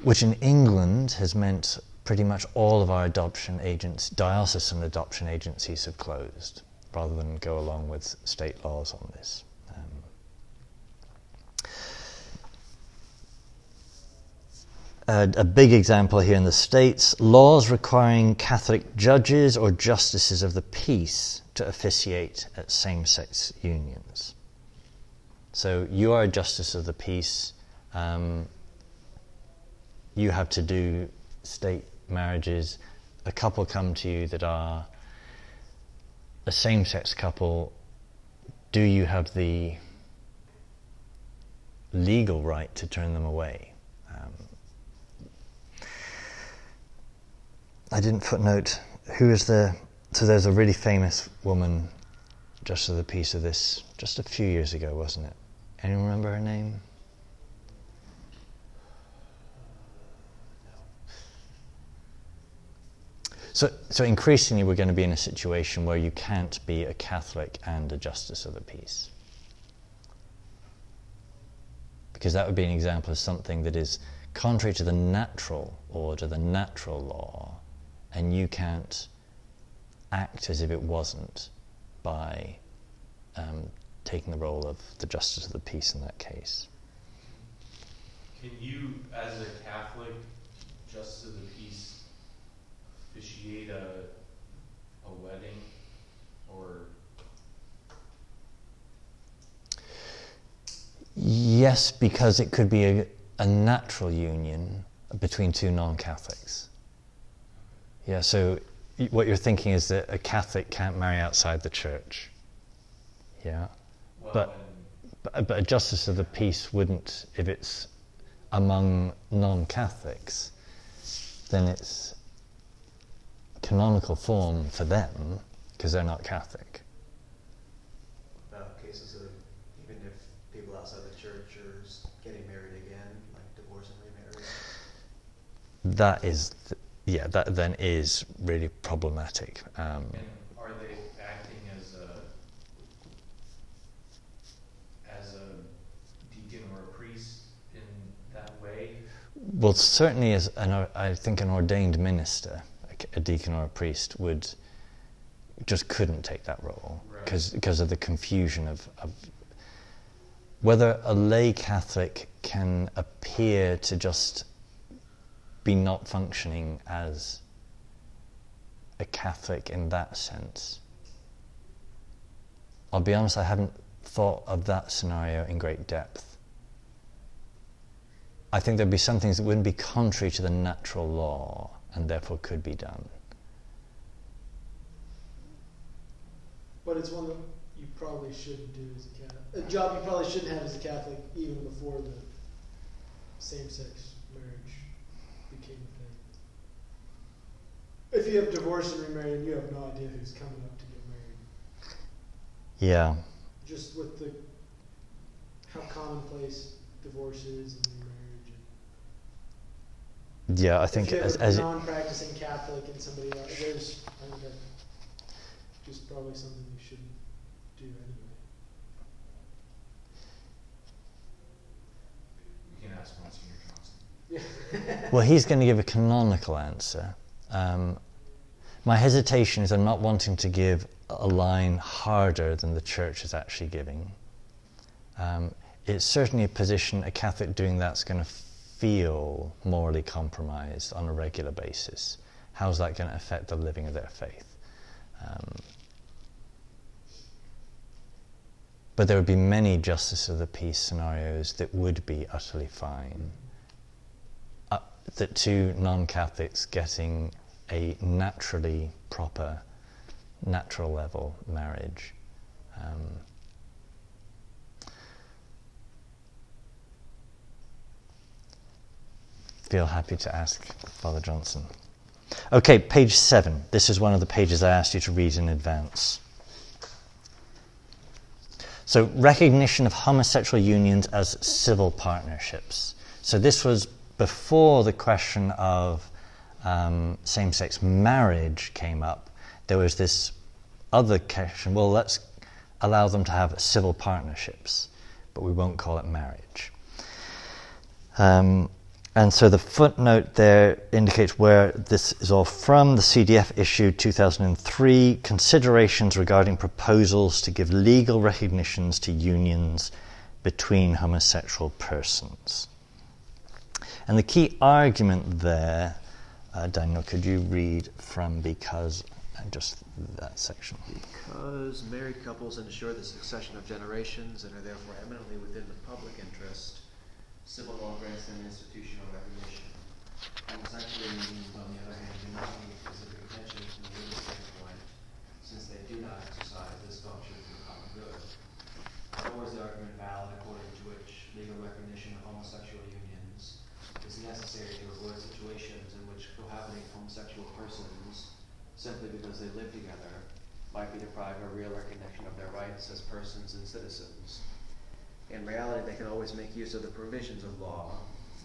which in England has meant pretty much all of our adoption agents, diocesan adoption agencies, have closed, rather than go along with state laws on this. A big example here in the States, laws requiring Catholic judges or justices of the peace to officiate at same-sex unions. So you are a justice of the peace, you have to do state marriages. A couple come to you that are a same-sex couple. Do you have the legal right to turn them away? I didn't footnote who is the... So there's a really famous woman, just of the piece of this, just a few years ago, wasn't it? Anyone remember her name? So increasingly we're going to be in a situation where you can't be a Catholic and a justice of the peace, because that would be an example of something that is contrary to the natural order, the natural law, and you can't act as if it wasn't by taking the role of the justice of the peace in that case. Can you, as a Catholic justice of the peace, officiate a wedding? Or yes, because it could be a natural union between two non-Catholics. Yeah, so what you're thinking is that a Catholic can't marry outside the church. Yeah, well, but a justice of the peace wouldn't, if it's among non-Catholics, then it's canonical form for them, because they're not Catholic. Okay, so even if people outside the church are getting married again, like divorce and remarriage? That is, that then is really problematic. And are they acting as a deacon or a priest in that way? Well, certainly as I think an ordained minister, a deacon or a priest couldn't take that role, because of the confusion of whether a lay Catholic can appear to just be not functioning as a Catholic in that sense. I'll be honest, I haven't thought of that scenario in great depth. I think there'd be some things that wouldn't be contrary to the natural law, and therefore could be done. But it's one that you probably shouldn't do as a Catholic. A job you probably shouldn't have as a Catholic even before the same-sex marriage became a thing. If you have divorced and remarried, you have no idea who's coming up to get married. Yeah. Just with how commonplace divorce is and remarriage. Yeah, I think as a non-practicing Catholic and somebody like there's, I think that's just probably something you shouldn't do anyway. You can ask Monsignor Johnson. Well, he's going to give a canonical answer. My hesitation is I'm not wanting to give a line harder than the Church is actually giving. It's certainly a position a Catholic doing that's going to feel morally compromised on a regular basis. How's that going to affect the living of their faith? But there would be many justice of the peace scenarios that would be utterly fine. That two non-Catholics getting a naturally proper, natural level marriage. Feel happy to ask Father Johnson. Okay, page 7. This is one of the pages I asked you to read in advance. So, recognition of homosexual unions as civil partnerships. So this was before the question of same-sex marriage came up. There was this other question, well, let's allow them to have civil partnerships, but we won't call it marriage. And so the footnote there indicates where this is all from. The CDF issued 2003, considerations regarding proposals to give legal recognitions to unions between homosexual persons. And the key argument there, Daniel, could you read from because, just that section? Because married couples ensure the succession of generations and are therefore eminently within the public interest, civil law grants them institutional recognition. Homosexual unions, on the other hand, do not need specific attention from the legal standpoint, since they do not exercise this function for the common good. Nor is the argument valid according to which legal recognition of homosexual unions is necessary to avoid situations in which cohabiting homosexual persons, simply because they live together, might be deprived of real recognition of their rights as persons and citizens. In reality, they can always make use of the provisions of law,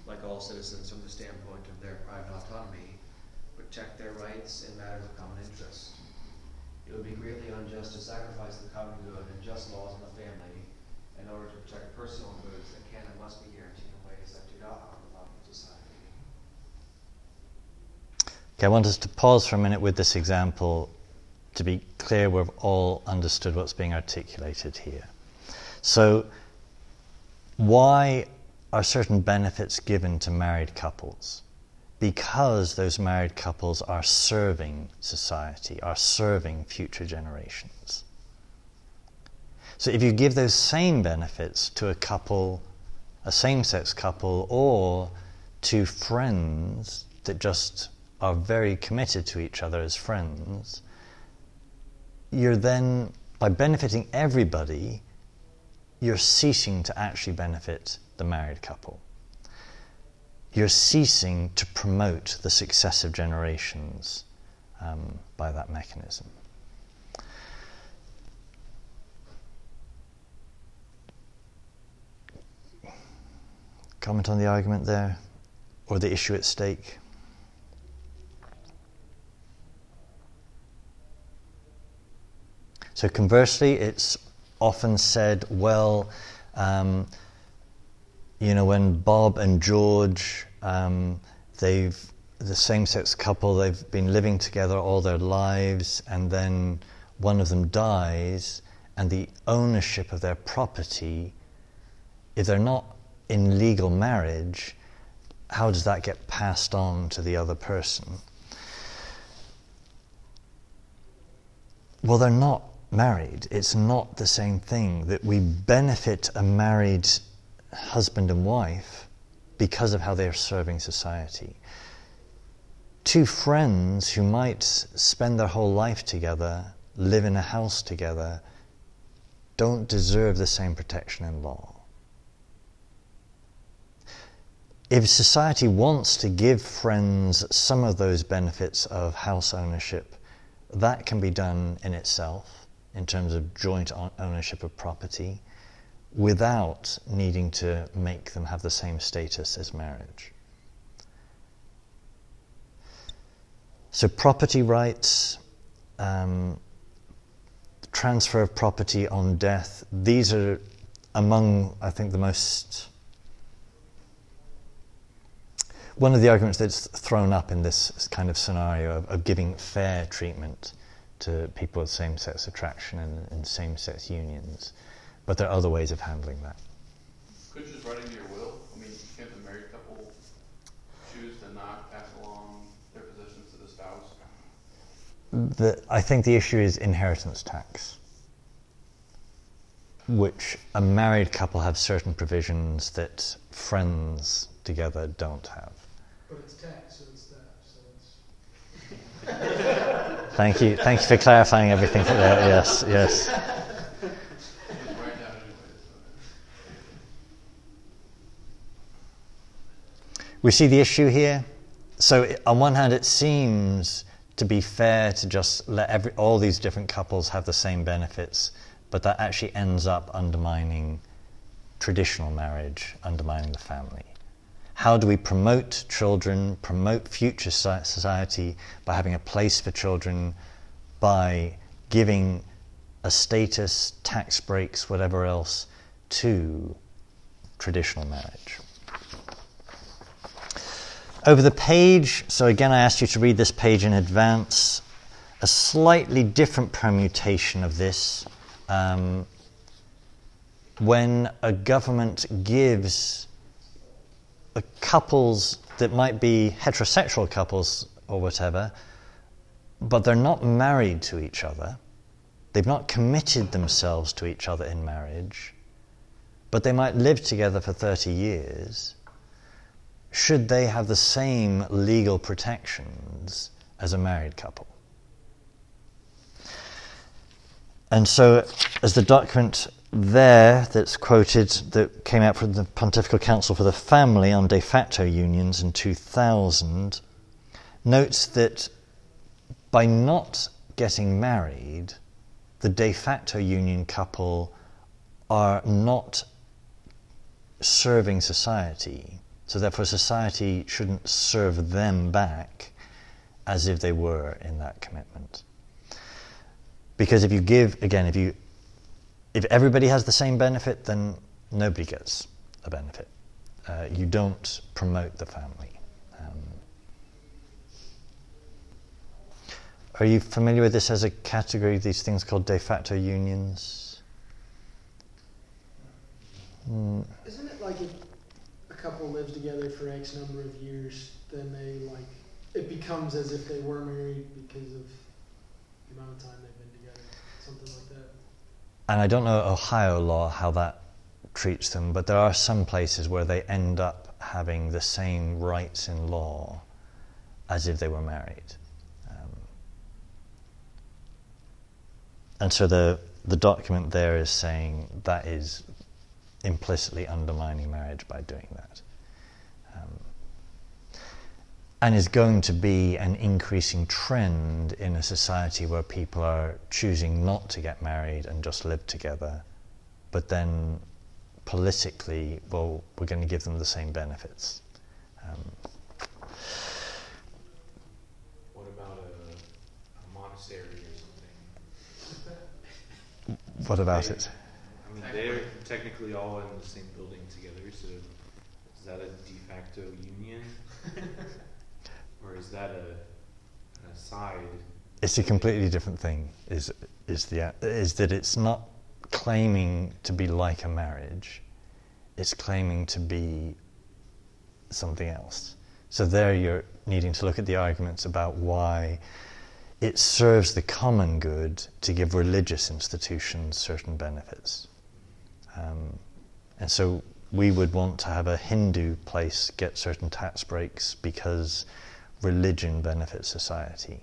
like all citizens from the standpoint of their private autonomy, protect their rights in matters of common interest. It would be greatly unjust to sacrifice the common good and just laws of the family in order to protect personal goods that can and must be guaranteed in ways that do not harm the public society. Okay, I want us to pause for a minute with this example to be clear we've all understood what's being articulated here. So, why are certain benefits given to married couples? Because those married couples are serving society, are serving future generations. So if you give those same benefits to a couple, a same-sex couple, or to friends that just are very committed to each other as friends, you're then, by benefiting everybody, you're ceasing to actually benefit the married couple. You're ceasing to promote the successive generations by that mechanism. Comment on the argument there, or the issue at stake? So conversely, it's often said, well, you know, when Bob and George, the same-sex couple, they've been living together all their lives, and then one of them dies, and the ownership of their property, if they're not in legal marriage, how does that get passed on to the other person? Well, they're not married. It's not the same thing. That we benefit a married husband and wife because of how they are serving society. Two friends who might spend their whole life together, live in a house together, don't deserve the same protection in law. If society wants to give friends some of those benefits of house ownership, that can be done in itself, in terms of joint ownership of property, without needing to make them have the same status as marriage. So property rights, transfer of property on death, these are among, I think, the most one of the arguments that's thrown up in this kind of scenario of giving fair treatment to people with same-sex attraction and same-sex unions. But there are other ways of handling that. Could you just write into your will? I mean, can't the married couple choose to not pass along their possessions to the spouse? I think the issue is inheritance tax, which a married couple have certain provisions that friends together don't have. But it's tax, so it's that. Thank you for clarifying everything for that. Yes, yes. We see the issue here. So on one hand, it seems to be fair to just let all these different couples have the same benefits, but that actually ends up undermining traditional marriage, undermining the family. How do we promote children, promote future society by having a place for children, by giving a status, tax breaks, whatever else, to traditional marriage? Over the page, so again I asked you to read this page in advance, a slightly different permutation of this. When a government gives couples that might be heterosexual couples or whatever, but they're not married to each other, they've not committed themselves to each other in marriage, but they might live together for 30 years, should they have the same legal protections as a married couple? And so, as the document there that's quoted, that came out from the Pontifical Council for the Family on de facto unions in 2000, notes that by not getting married, the de facto union couple are not serving society, so therefore society shouldn't serve them back as if they were in that commitment. Because if you give, again, if everybody has the same benefit, then nobody gets a benefit. You don't promote the family. Are you familiar with this as a category, these things called de facto unions? Mm. Isn't it like if a couple lives together for X number of years, then they it becomes as if they were married because of the amount of time they've been together, something like that? And I don't know Ohio law how that treats them, but there are some places where they end up having the same rights in law as if they were married. And so the document there is saying that is implicitly undermining marriage by doing that. And is going to be an increasing trend in a society where people are choosing not to get married and just live together, but then politically, well, we're going to give them the same benefits. What about a monastery or something? What about it? I mean, they're technically all in the same building together, so is that a de facto union? Or is that an aside? It's a completely different thing. Is that it's not claiming to be like a marriage. It's claiming to be something else. So there you're needing to look at the arguments about why it serves the common good to give religious institutions certain benefits. And so we would want to have a Hindu place get certain tax breaks because religion benefits society.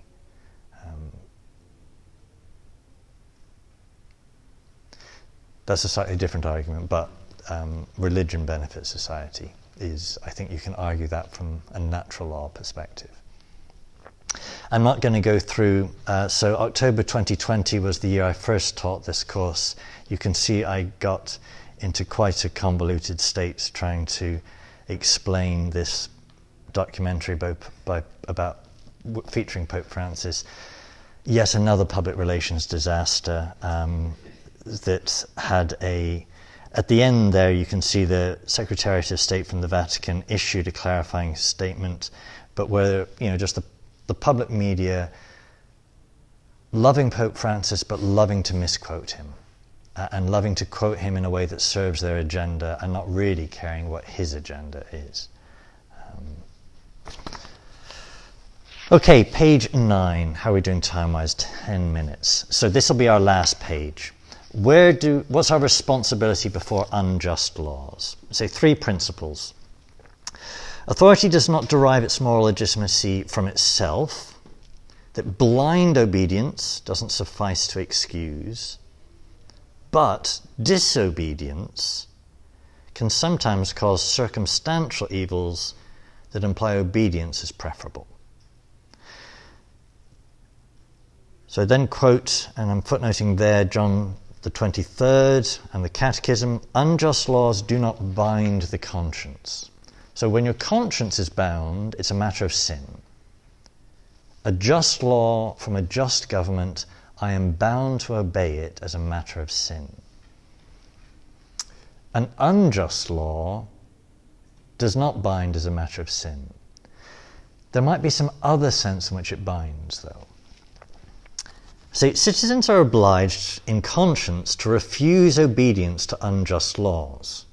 That's a slightly different argument, but religion benefits society is, I think you can argue that from a natural law perspective. I'm not going to go through, so October 2020 was the year I first taught this course. You can see I got into quite a convoluted state trying to explain this documentary featuring Pope Francis. Yet another public relations disaster that had At the end there, you can see the Secretariat of State from the Vatican issued a clarifying statement, but where, you know, just the public media loving Pope Francis, but loving to misquote him, and loving to quote him in a way that serves their agenda and not really caring what his agenda is. Okay, page 9. How are we doing time-wise? 10 minutes. So this will be our last page. What's our responsibility before unjust laws? So 3 principles. Authority does not derive its moral legitimacy from itself, that blind obedience doesn't suffice to excuse, but disobedience can sometimes cause circumstantial evils that imply obedience is preferable. So then quote, and I'm footnoting there, John the 23rd and the Catechism, unjust laws do not bind the conscience. So when your conscience is bound, it's a matter of sin. A just law from a just government, I am bound to obey it as a matter of sin. An unjust law does not bind as a matter of sin. There might be some other sense in which it binds, though. So citizens are obliged in conscience to refuse obedience to unjust laws,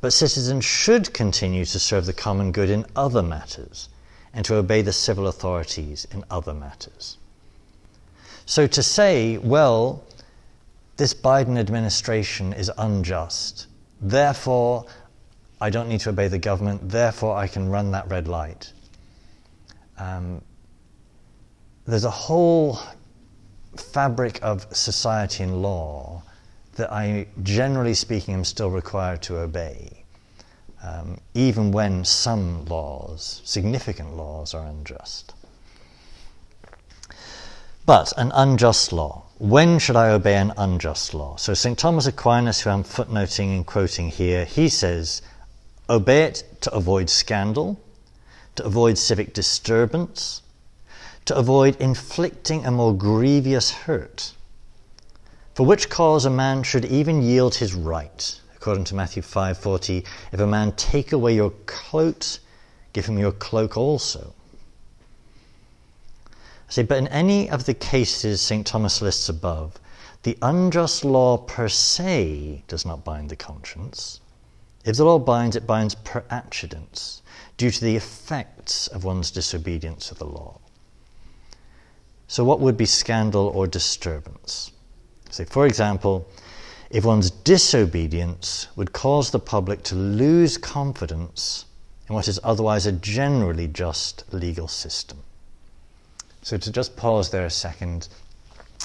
but citizens should continue to serve the common good in other matters and to obey the civil authorities in other matters. So to say, well, this Biden administration is unjust, therefore I don't need to obey the government, therefore I can run that red light. There's a whole fabric of society and law that I, generally speaking, am still required to obey, even when some laws, significant laws, are unjust. But an unjust law. When should I obey an unjust law? So St. Thomas Aquinas, who I'm footnoting and quoting here, he says, obey it to avoid scandal, to avoid civic disturbance, to avoid inflicting a more grievous hurt, for which cause a man should even yield his right, according to Matthew 5:40, if a man take away your coat, give him your cloak also. I say, but in any of the cases St. Thomas lists above, the unjust law per se does not bind the conscience. If the law binds, it binds per accidens, due to the effects of one's disobedience of the law. So what would be scandal or disturbance? So for example, if one's disobedience would cause the public to lose confidence in what is otherwise a generally just legal system. So to just pause there a second,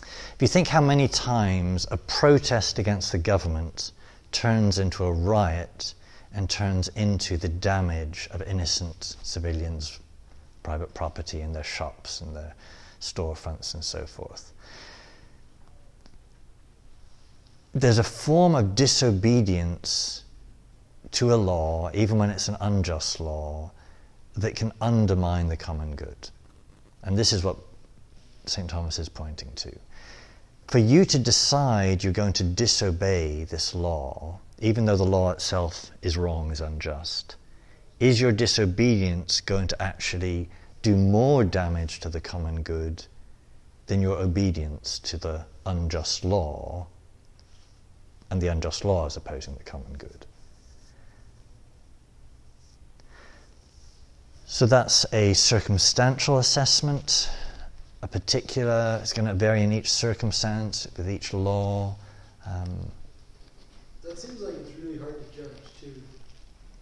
if you think how many times a protest against the government turns into a riot and turns into the damage of innocent civilians' private property and their shops and their storefronts and so forth. There's a form of disobedience to a law, even when it's an unjust law, that can undermine the common good. And this is what St. Thomas is pointing to. For you to decide you're going to disobey this law, even though the law itself is wrong, is unjust, is your disobedience going to actually do more damage to the common good than your obedience to the unjust law, and the unjust law is opposing the common good? So that's a circumstantial assessment, a particular, it's going to vary in each circumstance, with each law. That seems like it's really hard to judge too.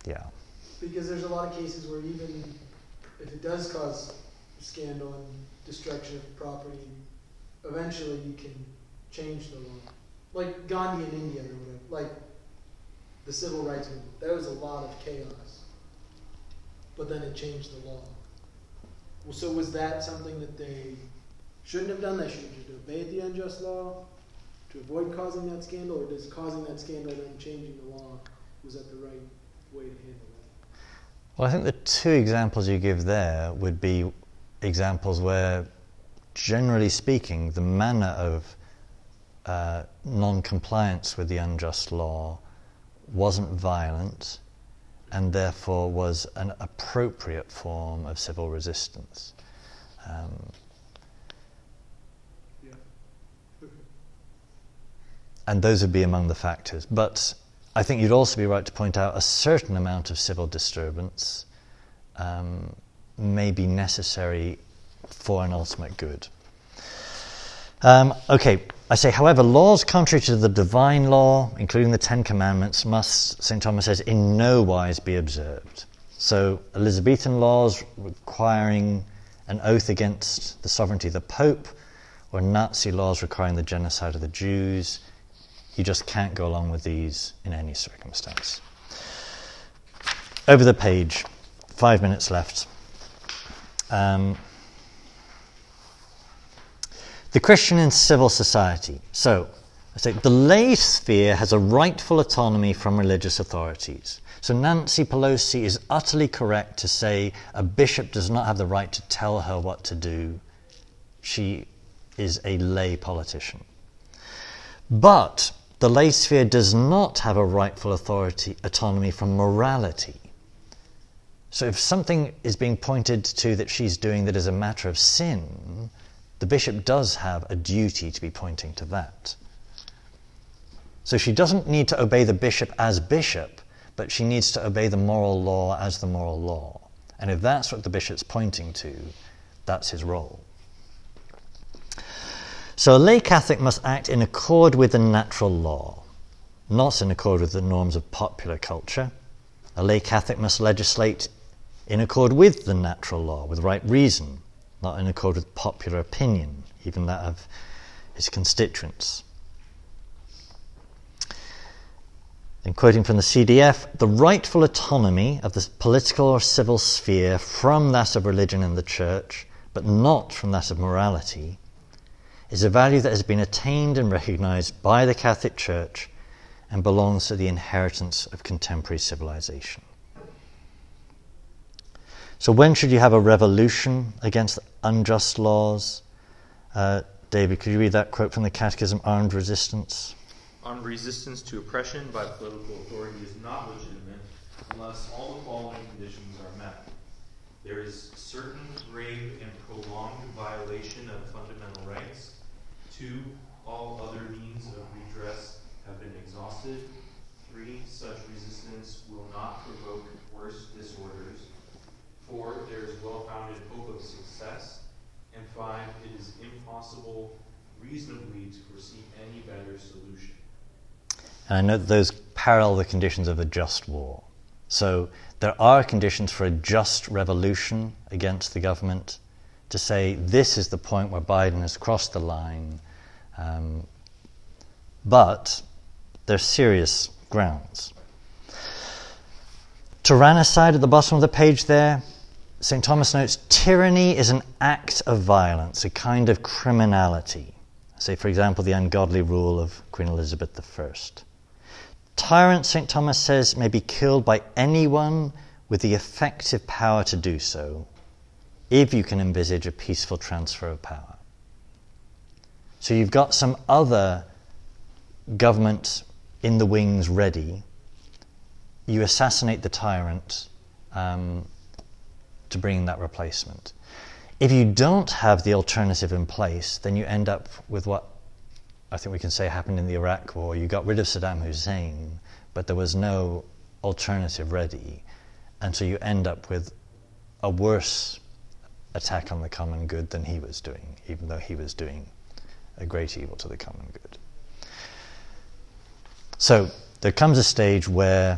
Yeah. Because there's a lot of cases where even if it does cause scandal and destruction of property, eventually you can change the law. Like Gandhi in India, or whatever, like the civil rights movement. There was a lot of chaos, but then it changed the law. Well, so was that something that they shouldn't have done? They should have just obeyed the unjust law to avoid causing that scandal, or does causing that scandal and then changing the law, was that the right way to handle it? Well, I think the two examples you give there would be examples where, generally speaking, the manner of non-compliance with the unjust law wasn't violent, and therefore was an appropriate form of civil resistance. And those would be among the factors. But I think you'd also be right to point out a certain amount of civil disturbance may be necessary for an ultimate good. I say, however, laws contrary to the divine law, including the Ten Commandments, must, St. Thomas says, in no wise be observed. So Elizabethan laws requiring an oath against the sovereignty of the Pope, or Nazi laws requiring the genocide of the Jews, you just can't go along with these in any circumstance. Over the page, 5 minutes left. The Christian in civil society. So, I say the lay sphere has a rightful autonomy from religious authorities. So Nancy Pelosi is utterly correct to say a bishop does not have the right to tell her what to do. She is a lay politician. But the lay sphere does not have a rightful autonomy from morality. So if something is being pointed to that she's doing that is a matter of sin, the bishop does have a duty to be pointing to that. So she doesn't need to obey the bishop as bishop, but she needs to obey the moral law as the moral law. And if that's what the bishop's pointing to, that's his role. So a lay Catholic must act in accord with the natural law, not in accord with the norms of popular culture. A lay Catholic must legislate in accord with the natural law, with right reason, not in accord with popular opinion, even that of his constituents. And quoting from the CDF, the rightful autonomy of the political or civil sphere from that of religion and the church, but not from that of morality, is a value that has been attained and recognized by the Catholic Church and belongs to the inheritance of contemporary civilization. So when should you have a revolution against unjust laws? David, could you read that quote from the Catechism, Armed Resistance? Armed resistance to oppression by political authority is not legitimate unless all the following conditions are met. There is certain grave and prolonged violation of fundamental rights. 2, all other means of redress have been exhausted. 3, such resistance will not provoke worse disorders. 4, there is well-founded hope of success. And 5, it is impossible reasonably to foresee any better solution. And I note those parallel the conditions of a just war. So there are conditions for a just revolution against the government, to say this is the point where Biden has crossed the line, but there's serious grounds. Tyrannicide at the bottom of the page there, St. Thomas notes, tyranny is an act of violence, a kind of criminality. Say, for example, the ungodly rule of Queen Elizabeth I. Tyrants, St. Thomas says, may be killed by anyone with the effective power to do so, if you can envisage a peaceful transfer of power. So you've got some other government in the wings ready. You assassinate the tyrant to bring that replacement. If you don't have the alternative in place, then you end up with what I think we can say happened in the Iraq War. You got rid of Saddam Hussein, but there was no alternative ready. And so you end up with a worse attack on the common good than he was doing, even though he was doing a great evil to the common good. So there comes a stage where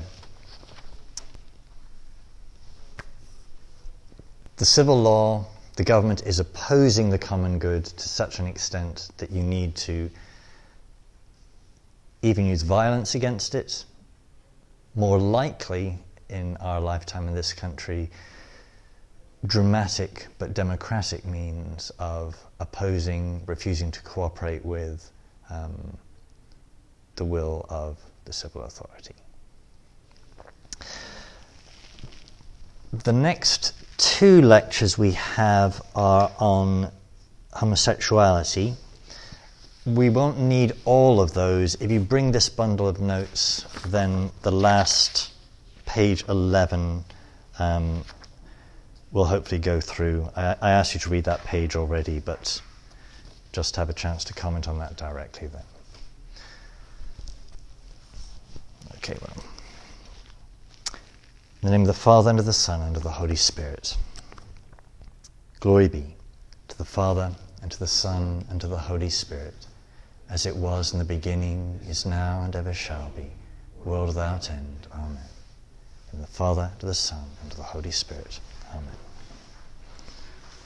the civil law, the government is opposing the common good to such an extent that you need to even use violence against it. More likely in our lifetime in this country, dramatic but democratic means of opposing, refusing to cooperate with the will of the civil authority. The next 2 lectures we have are on homosexuality We won't need all of those. If you bring this bundle of notes, then the last page 11 will hopefully go through. I asked you to read that page already, but just have a chance to comment on that directly then. Okay, well. In the name of the Father, and of the Son, and of the Holy Spirit. Glory be to the Father, and to the Son, and to the Holy Spirit, as it was in the beginning, is now, and ever shall be, world without end. Amen. In the Father, to the Son, and to the Holy Spirit. Amen.